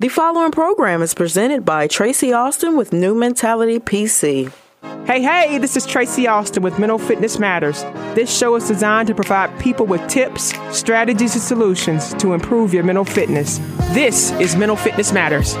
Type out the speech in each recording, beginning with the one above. The following program is presented by Tracy Austin with New Mentality PC. Hey, hey, this is Tracy Austin with Mental Fitness Matters. This show is designed to provide people with tips, strategies, and solutions to improve your mental fitness. This is Mental Fitness Matters.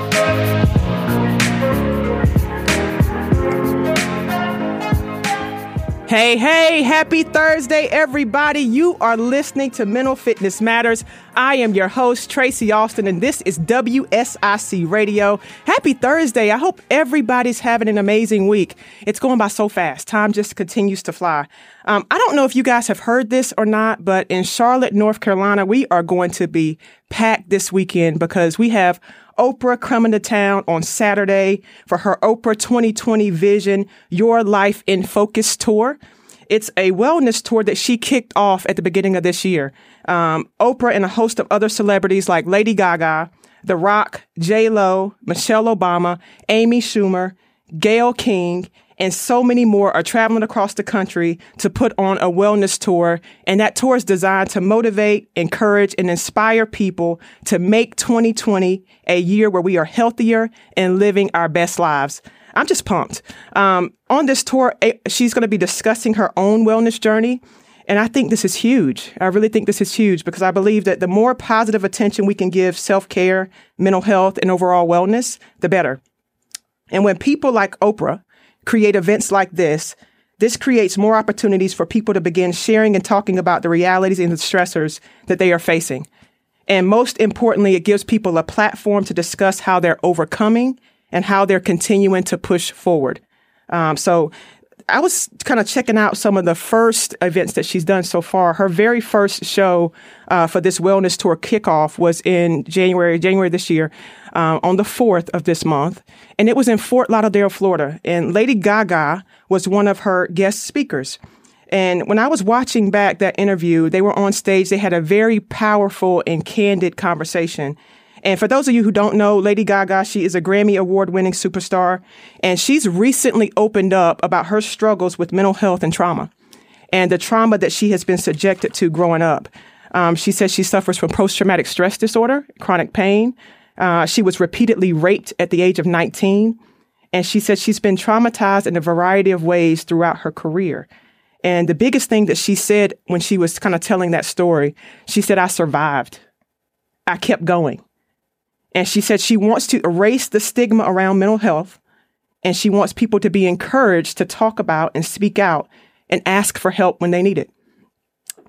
Hey, hey, happy Thursday, everybody. You are listening to Mental Fitness Matters. I am your host, Tracy Austin, and this is WSIC Radio. Happy Thursday. I hope everybody's having an amazing week. It's going by so fast. Time just continues to fly. I don't know if you guys have heard this or not, but in Charlotte, North Carolina, we are going to be packed this weekend because we have Oprah coming to town on Saturday for her Oprah 2020 Vision, Your Life in Focus Tour. It's a wellness tour that she kicked off at the beginning of this year. Oprah and a host of other celebrities like Lady Gaga, The Rock, J. Lo, Michelle Obama, Amy Schumer, Gayle King, and so many more are traveling across the country to put on a wellness tour. And that tour is designed to motivate, encourage, and inspire people to make 2020 a year where we are healthier and living our best lives. I'm just pumped. On this tour, she's going to be discussing her own wellness journey. And I think this is huge. I really think this is huge because I believe that the more positive attention we can give self-care, mental health, and overall wellness, the better. And when people like Oprah create events like this, this creates more opportunities for people to begin sharing and talking about the realities and the stressors that they are facing. And most importantly, it gives people a platform to discuss how they're overcoming and how they're continuing to push forward. So I was kind of checking out some of the first events that she's done so far. Her very first show for this wellness tour kickoff was in January this year, on the 4th of this month. And it was in Fort Lauderdale, Florida. And Lady Gaga was one of her guest speakers. And when I was watching back that interview, they were on stage. They had a very powerful and candid conversation. And for those of you who don't know, Lady Gaga, she is a Grammy award-winning superstar, and she's recently opened up about her struggles with mental health and trauma, and the trauma that she has been subjected to growing up. She says she suffers from post-traumatic stress disorder, chronic pain. She was repeatedly raped at the age of 19, and she says she's been traumatized in a variety of ways throughout her career. And the biggest thing that she said when she was kind of telling that story, she said, "I survived. I kept going." And she said she wants to erase the stigma around mental health, and she wants people to be encouraged to talk about and speak out and ask for help when they need it.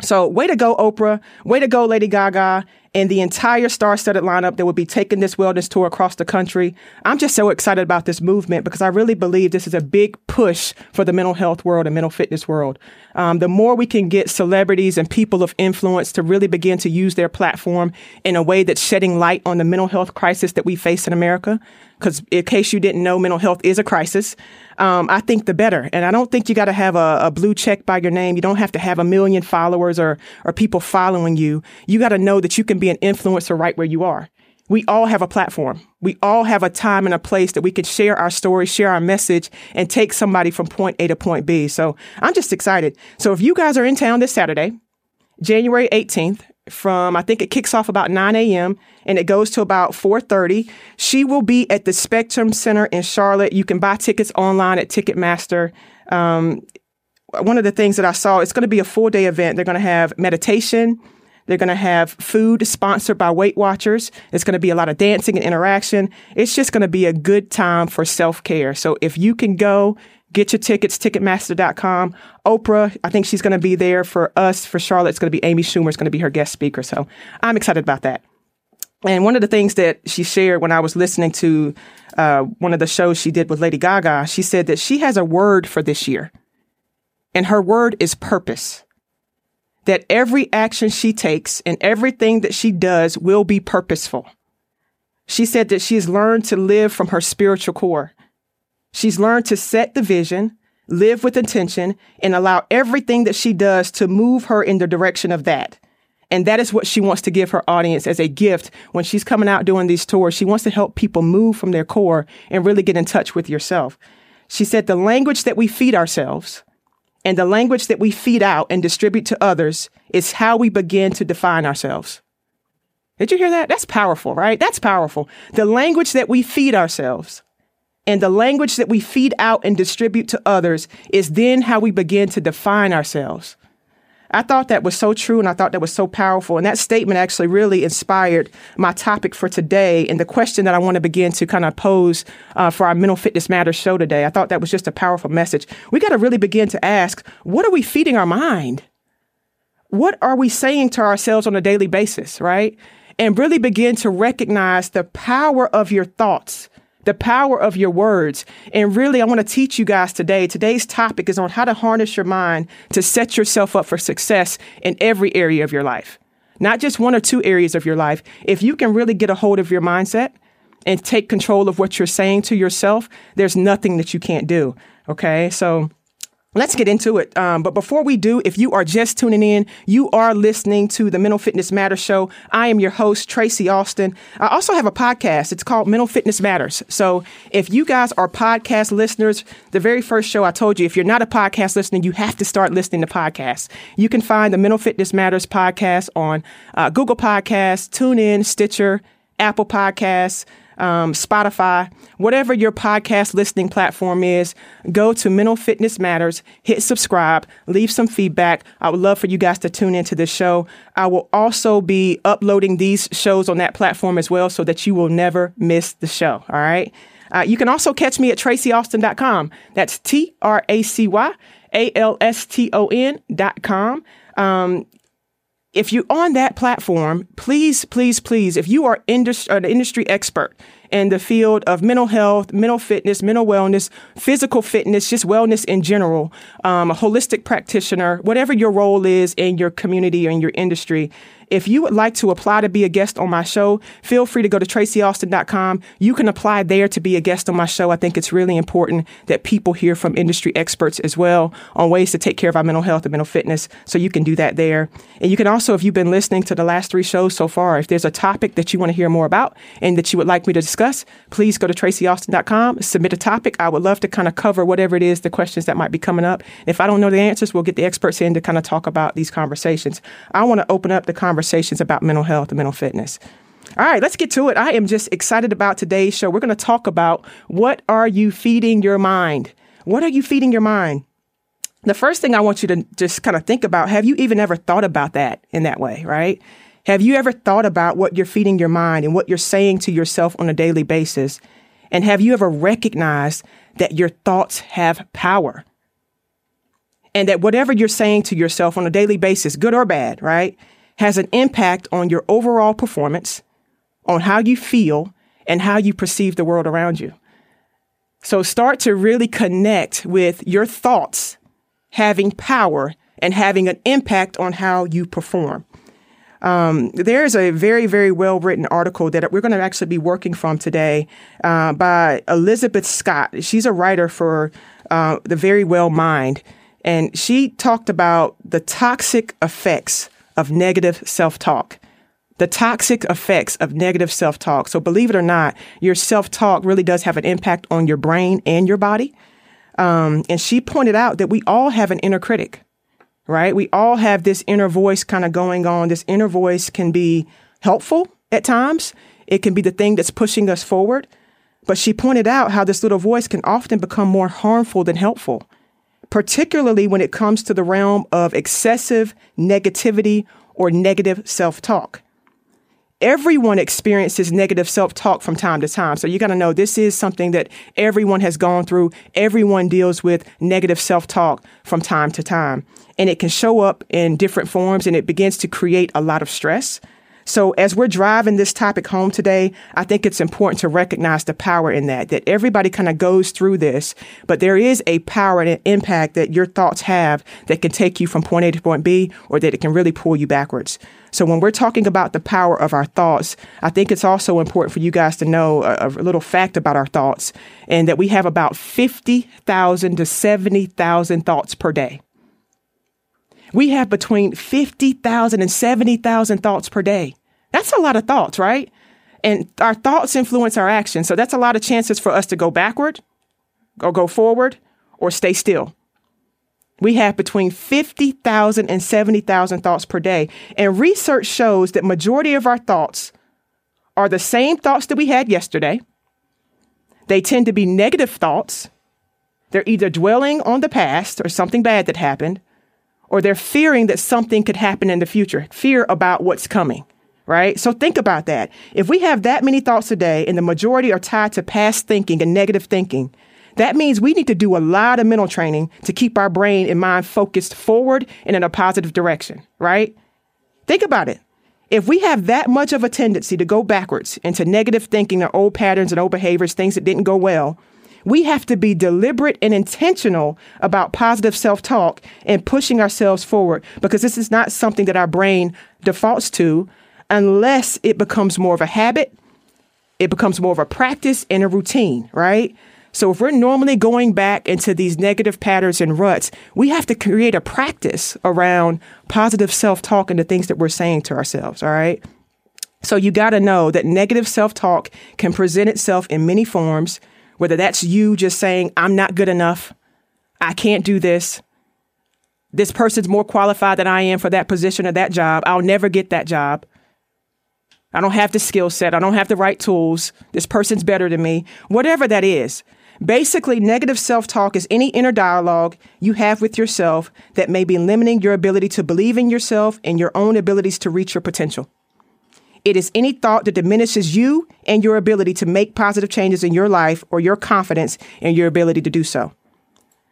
So way to go, Oprah. Way to go, Lady Gaga, and the entire star-studded lineup that will be taking this wellness tour across the country. I'm just so excited about this movement because I really believe this is a big push for the mental health world and mental fitness world. The more we can get celebrities and people of influence to really begin to use their platform in a way that's shedding light on the mental health crisis that we face in America, because in case you didn't know, mental health is a crisis, I think the better. And I don't think you got to have a blue check by your name. You don't have to have a million followers or people following you. You got to know that you can be an influencer right where you are. We all have a platform. We all have a time and a place that we can share our story, share our message, and take somebody from point A to point B. So I'm just excited. So if you guys are in town this Saturday, January 18th, from, I think it kicks off about 9 a.m. and it goes to about 4:30. She will be at the Spectrum Center in Charlotte. You can buy tickets online at Ticketmaster. One of the things that I saw, it's going to be a full-day event. They're going to have meditation. They're going to have food sponsored by Weight Watchers. It's going to be a lot of dancing and interaction. It's just going to be a good time for self-care. So if you can go, get your tickets, Ticketmaster.com. Oprah, I think she's going to be there for us. For Charlotte, it's going to be Amy Schumer. It's going to be her guest speaker. So I'm excited about that. And one of the things that she shared when I was listening to one of the shows she did with Lady Gaga, she said that she has a word for this year. And her word is purpose. That every action she takes and everything that she does will be purposeful. She said that she has learned to live from her spiritual core. She's learned to set the vision, live with intention, and allow everything that she does to move her in the direction of that. And that is what she wants to give her audience as a gift when she's coming out doing these tours. She wants to help people move from their core and really get in touch with yourself. She said the language that we feed ourselves and the language that we feed out and distribute to others is how we begin to define ourselves. Did you hear that? That's powerful, right? That's powerful. The language that we feed ourselves and the language that we feed out and distribute to others is then how we begin to define ourselves. I thought that was so true, and I thought that was so powerful. And that statement actually really inspired my topic for today and the question that I want to begin to kind of pose for our Mental Fitness Matters show today. I thought that was just a powerful message. We got to really begin to ask, what are we feeding our mind? What are we saying to ourselves on a daily basis, right? And really begin to recognize the power of your thoughts, the power of your words. And really, I want to teach you guys today. Today's topic is on how to harness your mind to set yourself up for success in every area of your life, not just one or two areas of your life. If you can really get a hold of your mindset and take control of what you're saying to yourself, there's nothing that you can't do. Okay, so let's get into it. But before we do, if you are just tuning in, you are listening to the Mental Fitness Matters show. I am your host, Tracy Austin. I also have a podcast. It's called Mental Fitness Matters. So if you guys are podcast listeners, the very first show I told you, if you're not a podcast listener, you have to start listening to podcasts. You can find the Mental Fitness Matters podcast on Google Podcasts, TuneIn, Stitcher, Apple Podcasts, Spotify, whatever your podcast listening platform is. Go to Mental Fitness Matters, hit subscribe, leave some feedback. I would love for you guys to tune into this show. I will also be uploading these shows on that platform as well so that you will never miss the show. All right. You can also catch me at TracyAustin.com. That's TracyAustin.com. If you're on that platform, please, if you are an industry expert in the field of mental health, mental fitness, mental wellness, physical fitness, just wellness in general, a holistic practitioner, whatever your role is in your community or in your industry, if you would like to apply to be a guest on my show, feel free to go to TracyAustin.com. You can apply there to be a guest on my show. I think it's really important that people hear from industry experts as well on ways to take care of our mental health and mental fitness. So you can do that there. And you can also, if you've been listening to the last three shows so far, if there's a topic that you want to hear more about and that you would like me to discuss, please go to TracyAustin.com, submit a topic. I would love to kind of cover whatever it is, the questions that might be coming up. If I don't know the answers, we'll get the experts in to kind of talk about these conversations. I want to open up the conversations about mental health and mental fitness. All right, let's get to it. I am just excited about today's show. We're going to talk about what are you feeding your mind? What are you feeding your mind? The first thing I want you to just kind of think about, have you even ever thought about that in that way, right? Have you ever thought about what you're feeding your mind and what you're saying to yourself on a daily basis? And have you ever recognized that your thoughts have power? And that whatever you're saying to yourself on a daily basis, good or bad, right, has an impact on your overall performance, on how you feel, and how you perceive the world around you. So start to really connect with your thoughts having power and having an impact on how you perform. There's a very, very well-written article that we're going to actually be working from today by Elizabeth Scott. She's a writer for The Very Well Mind, and she talked about the toxic effects of negative self-talk, the toxic effects of negative self-talk. So believe it or not, your self-talk really does have an impact on your brain and your body. And she pointed out that we all have an inner critic, right? We all have this inner voice kind of going on. This inner voice can be helpful at times. It can be the thing that's pushing us forward. But she pointed out how this little voice can often become more harmful than helpful, particularly when it comes to the realm of excessive negativity or negative self-talk. Everyone experiences negative self-talk from time to time. So you got to know this is something that everyone has gone through. Everyone deals with negative self-talk from time to time. And it can show up in different forms, and it begins to create a lot of stress. So as we're driving this topic home today, I think it's important to recognize the power in that everybody kind of goes through this, but there is a power and an impact that your thoughts have that can take you from point A to point B, or that it can really pull you backwards. So when we're talking about the power of our thoughts, I think it's also important for you guys to know a little fact about our thoughts, and that we have about 50,000 to 70,000 thoughts per day. We have between 50,000 and 70,000 thoughts per day. That's a lot of thoughts, right? And our thoughts influence our actions. So that's a lot of chances for us to go backward or go forward or stay still. We have between 50,000 and 70,000 thoughts per day. And research shows that majority of our thoughts are the same thoughts that we had yesterday. They tend to be negative thoughts. They're either dwelling on the past or something bad that happened, or they're fearing that something could happen in the future, fear about what's coming, right? So think about that. If we have that many thoughts a day and the majority are tied to past thinking and negative thinking, that means we need to do a lot of mental training to keep our brain and mind focused forward and in a positive direction, right? Think about it. If we have that much of a tendency to go backwards into negative thinking or old patterns and old behaviors, things that didn't go well, we have to be deliberate and intentional about positive self-talk and pushing ourselves forward, because this is not something that our brain defaults to unless it becomes more of a habit, it becomes more of a practice and a routine, right? So if we're normally going back into these negative patterns and ruts, we have to create a practice around positive self-talk and the things that we're saying to ourselves, all right? So you got to know that negative self-talk can present itself in many forms, whether that's you just saying, I'm not good enough, I can't do this, this person's more qualified than I am for that position or that job, I'll never get that job, I don't have the skill set, I don't have the right tools, this person's better than me, whatever that is. Basically, negative self-talk is any inner dialogue you have with yourself that may be limiting your ability to believe in yourself and your own abilities to reach your potential. It is any thought that diminishes you and your ability to make positive changes in your life or your confidence in your ability to do so.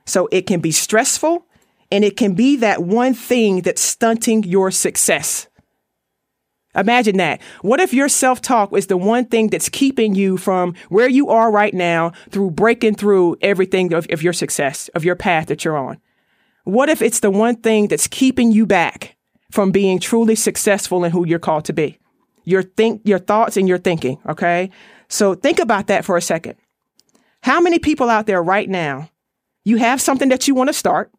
So it can be stressful, and it can be that one thing that's stunting your success. Imagine that. What if your self-talk is the one thing that's keeping you from where you are right now through breaking through everything of your success, of your path that you're on? What if it's the one thing that's keeping you back from being truly successful in who you're called to be? Your thoughts and your thinking, okay? So think about that for a second. How many people out there right now, you have something that you want to start,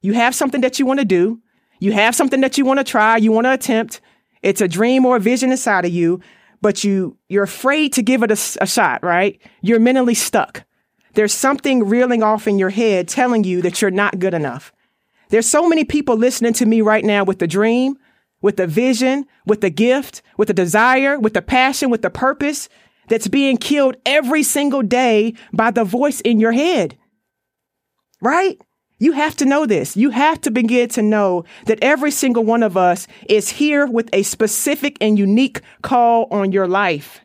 you have something that you want to do, you have something that you want to try, you want to attempt, it's a dream or a vision inside of you, but you're afraid to give it a shot, right? You're mentally stuck. There's something reeling off in your head telling you that you're not good enough. There's so many people listening to me right now with the dream, with the vision, with the gift, with the desire, with the passion, with the purpose that's being killed every single day by the voice in your head, right? You have to know this. You have to begin to know that every single one of us is here with a specific and unique call on your life.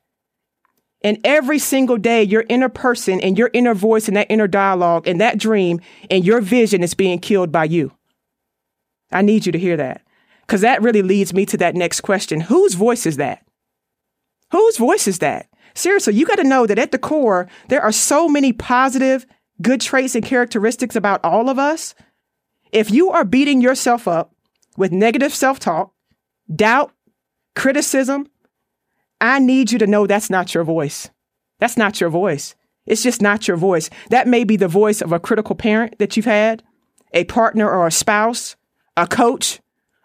And every single day, your inner person and your inner voice and that inner dialogue and that dream and your vision is being killed by you. I need you to hear that, because that really leads me to that next question. Whose voice is that? Whose voice is that? Seriously, you got to know that at the core, there are so many positive good traits and characteristics about all of us. If you are beating yourself up with negative self-talk, doubt, criticism, I need you to know that's not your voice. That's not your voice. It's just not your voice. That may be the voice of a critical parent that you've had, a partner or a spouse, a coach,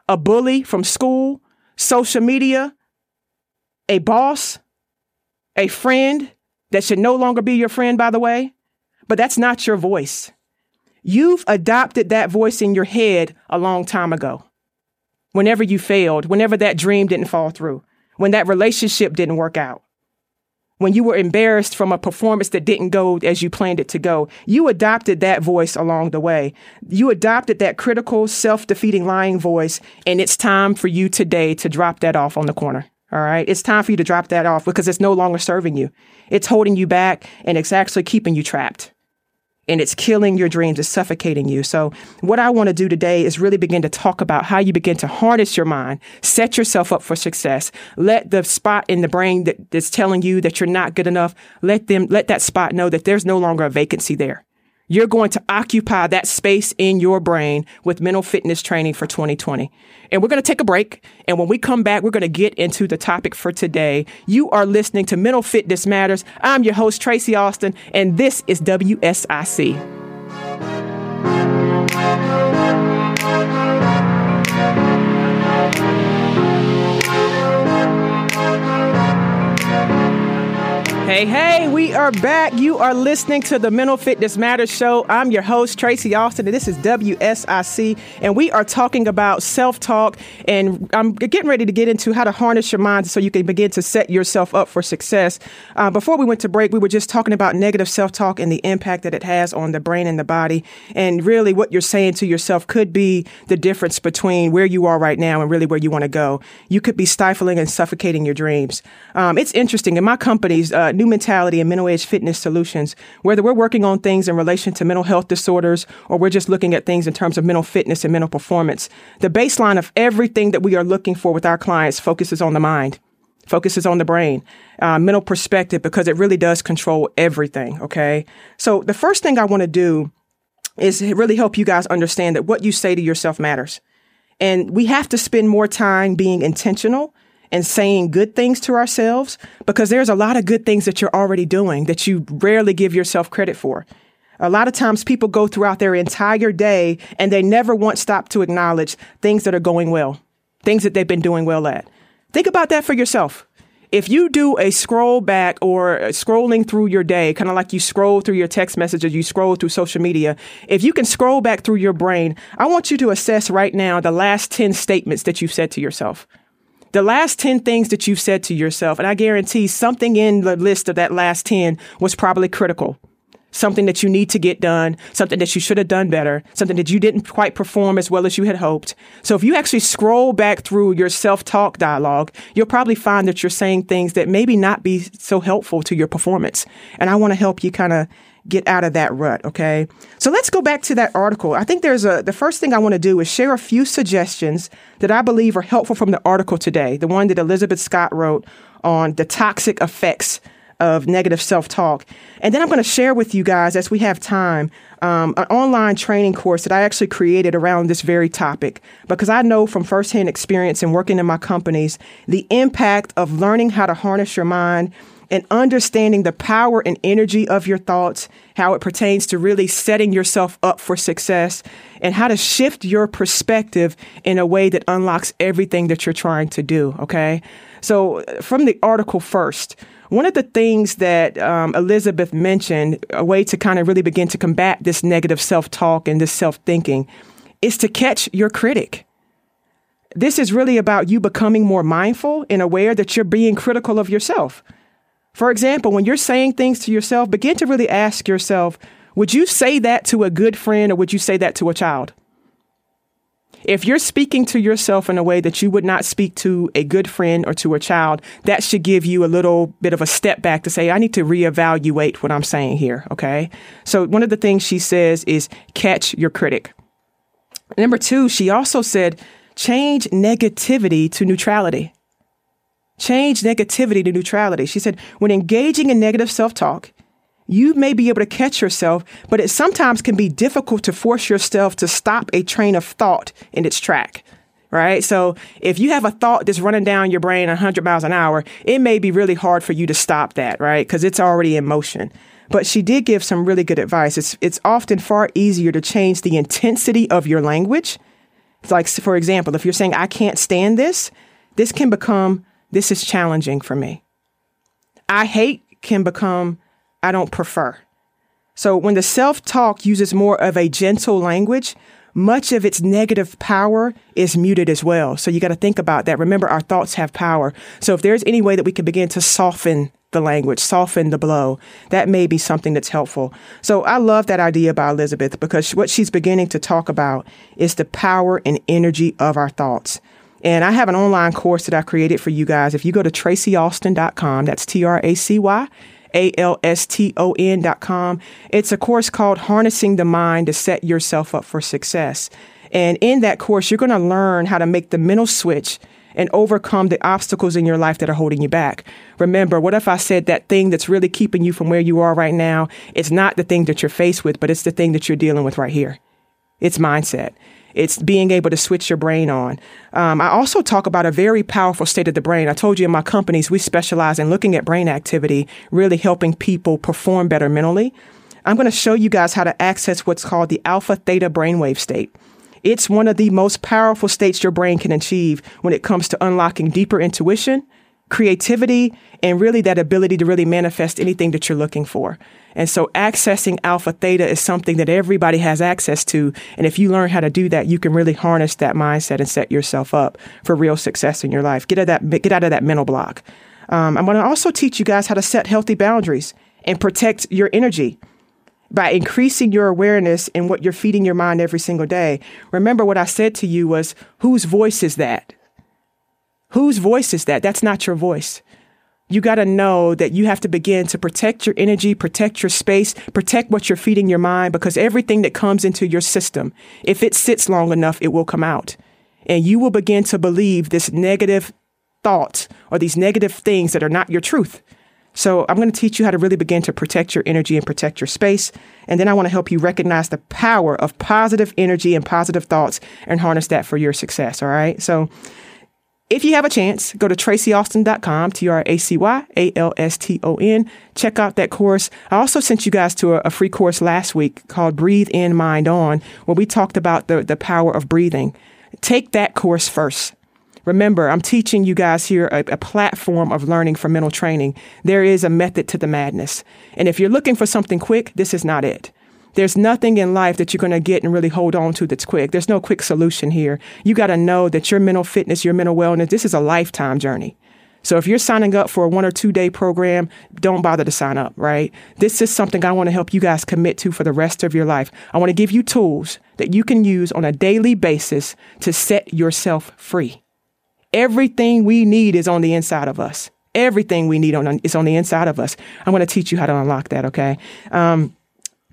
a bully from school, social media, a boss, a friend that should no longer be your friend, by the way. But that's not your voice. You've adopted that voice in your head a long time ago. Whenever you failed, whenever that dream didn't fall through, when that relationship didn't work out, when you were embarrassed from a performance that didn't go as you planned it to go, you adopted that voice along the way. You adopted that critical, self-defeating, lying voice, and it's time for you today to drop that off on the corner. All right. It's time for you to drop that off, because it's no longer serving you. It's holding you back, and it's actually keeping you trapped, and it's killing your dreams. It's suffocating you. So what I want to do today is really begin to talk about how you begin to harness your mind, set yourself up for success. Let the spot in the brain that's telling you that you're not good enough, let that spot know that there's no longer a vacancy there. You're going to occupy that space in your brain with mental fitness training for 2020. And we're going to take a break. And when we come back, we're going to get into the topic for today. You are listening to Mental Fitness Matters. I'm your host, Tracy Austin, and this is WSIC. Hey, hey, we are back. You are listening to the Mental Fitness Matters Show. I'm your host, Tracy Austin, and this is WSIC, and we are talking about self-talk, and I'm getting ready to get into how to harness your mind so you can begin to set yourself up for success. Before we went to break, we were just talking about negative self-talk and the impact that it has on the brain and the body, and really what you're saying to yourself could be the difference between where you are right now and really where you want to go. You could be stifling and suffocating your dreams. It's interesting. In my company's New Mentality and Mental Edge Fitness Solutions, whether we're working on things in relation to mental health disorders or we're just looking at things in terms of mental fitness and mental performance, the baseline of everything that we are looking for with our clients focuses on the mind, focuses on the brain, mental perspective, because it really does control everything, okay? So the first thing I want to do is really help you guys understand that what you say to yourself matters. And we have to spend more time being intentional and saying good things to ourselves, because there's a lot of good things that you're already doing that you rarely give yourself credit for. A lot of times people go throughout their entire day and they never once stop to acknowledge things that are going well, things that they've been doing well at. Think about that for yourself. If you do a scroll back or scrolling through your day, kind of like you scroll through your text messages, you scroll through social media, if you can scroll back through your brain, I want you to assess right now the last 10 statements that you've said to yourself. The last 10 things that you've said to yourself, and I guarantee something in the list of that last 10 was probably critical. Something that you need to get done, something that you should have done better, something that you didn't quite perform as well as you had hoped. So if you actually scroll back through your self-talk dialogue, you'll probably find that you're saying things that maybe not be so helpful to your performance. And I want to help you kind of get out of that rut, okay? So let's go back to that article. I think the first thing I want to do is share a few suggestions that I believe are helpful from the article today, the one that Elizabeth Scott wrote on the toxic effects of negative self-talk. And then I'm going to share with you guys, as we have time, an online training course that I actually created around this very topic, because I know from firsthand experience and working in my companies, the impact of learning how to harness your mind and understanding the power and energy of your thoughts, how it pertains to really setting yourself up for success, and how to shift your perspective in a way that unlocks everything that you're trying to do, okay? So from the article first, one of the things that Elizabeth mentioned, a way to kind of really begin to combat this negative self-talk and this self-thinking, is to catch your critic. This is really about you becoming more mindful and aware that you're being critical of yourself. For example, when you're saying things to yourself, begin to really ask yourself, would you say that to a good friend or would you say that to a child? If you're speaking to yourself in a way that you would not speak to a good friend or to a child, that should give you a little bit of a step back to say, I need to reevaluate what I'm saying here, okay? So one of the things she says is catch your critic. Number two, she also said, change negativity to neutrality. Change negativity to neutrality. She said, when engaging in negative self-talk, you may be able to catch yourself, but it sometimes can be difficult to force yourself to stop a train of thought in its track, right? So if you have a thought that's running down your brain 100 miles an hour, it may be really hard for you to stop that, right? Because it's already in motion. But she did give some really good advice. It's often far easier to change the intensity of your language. It's like, for example, if you're saying, I can't stand this, this can become... this is challenging for me. I hate can become, I don't prefer. So when the self-talk uses more of a gentle language, much of its negative power is muted as well. So you got to think about that. Remember, our thoughts have power. So if there's any way that we can begin to soften the language, soften the blow, that may be something that's helpful. So I love that idea by Elizabeth, because what she's beginning to talk about is the power and energy of our thoughts. And I have an online course that I created for you guys. If you go to tracyaustin.com, that's TRACYALSTON.com. It's a course called Harnessing the Mind to Set Yourself Up for Success. And in that course, you're going to learn how to make the mental switch and overcome the obstacles in your life that are holding you back. Remember, what if I said that thing that's really keeping you from where you are right now? It's not the thing that you're faced with, but it's the thing that you're dealing with right here. It's mindset. It's being able to switch your brain on. I also talk about a very powerful state of the brain. I told you in my companies, we specialize in looking at brain activity, really helping people perform better mentally. I'm going to show you guys how to access what's called the alpha theta brainwave state. It's one of the most powerful states your brain can achieve when it comes to unlocking deeper intuition, creativity, and really that ability to really manifest anything that you're looking for. And so accessing alpha theta is something that everybody has access to. And if you learn how to do that, you can really harness that mindset and set yourself up for real success in your life. Get out of that mental block. I'm going to also teach you guys how to set healthy boundaries and protect your energy by increasing your awareness in what you're feeding your mind every single day. Remember what I said to you was, whose voice is that? Whose voice is that? That's not your voice. You got to know that you have to begin to protect your energy, protect your space, protect what you're feeding your mind, because everything that comes into your system, if it sits long enough, it will come out. And you will begin to believe this negative thought or these negative things that are not your truth. So I'm going to teach you how to really begin to protect your energy and protect your space. And then I want to help you recognize the power of positive energy and positive thoughts and harness that for your success. All right. So if you have a chance, go to tracyaustin.com, TracyAustin. Check out that course. I also sent you guys to a free course last week called Breathe In, Mind On, where we talked about the power of breathing. Take that course first. Remember, I'm teaching you guys here a platform of learning for mental training. There is a method to the madness. And if you're looking for something quick, this is not it. There's nothing in life that you're going to get and really hold on to that's quick. There's no quick solution here. You got to know that your mental fitness, your mental wellness, this is a lifetime journey. So if you're signing up for a 1 or 2 day program, don't bother to sign up, right? This is something I want to help you guys commit to for the rest of your life. I want to give you tools that you can use on a daily basis to set yourself free. Everything we need is on the inside of us. Everything we need is on the inside of us. I'm going to teach you how to unlock that, okay?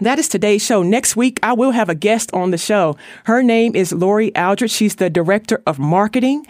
That is today's show. Next week, I will have a guest on the show. Her name is Lori Aldrich. She's the director of marketing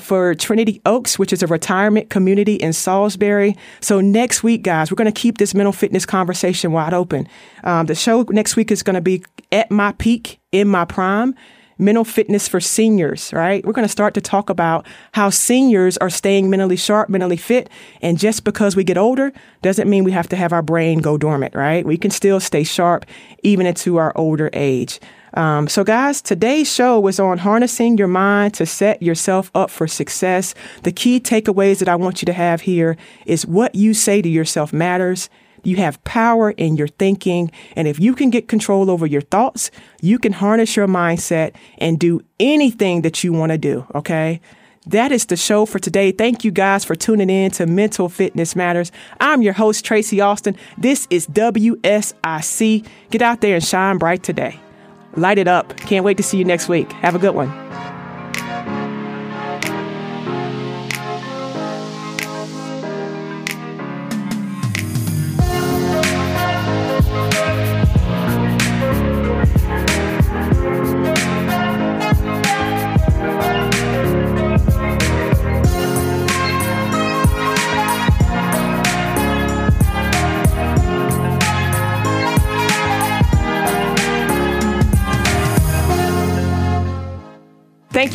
for Trinity Oaks, which is a retirement community in Salisbury. So next week, guys, we're going to keep this mental fitness conversation wide open. The show next week is going to be At My Peak, In My Prime. Mental fitness for seniors, right? We're going to start to talk about how seniors are staying mentally sharp, mentally fit. And just because we get older doesn't mean we have to have our brain go dormant, right? We can still stay sharp even into our older age. So guys, today's show was on harnessing your mind to set yourself up for success. The key takeaways that I want you to have here is what you say to yourself matters. You have power in your thinking. And if you can get control over your thoughts, you can harness your mindset and do anything that you want to do. Okay. That is the show for today. Thank you guys for tuning in to Mental Fitness Matters. I'm your host, Tracy Austin. This is WSIC. Get out there and shine bright today. Light it up. Can't wait to see you next week. Have a good one. Thank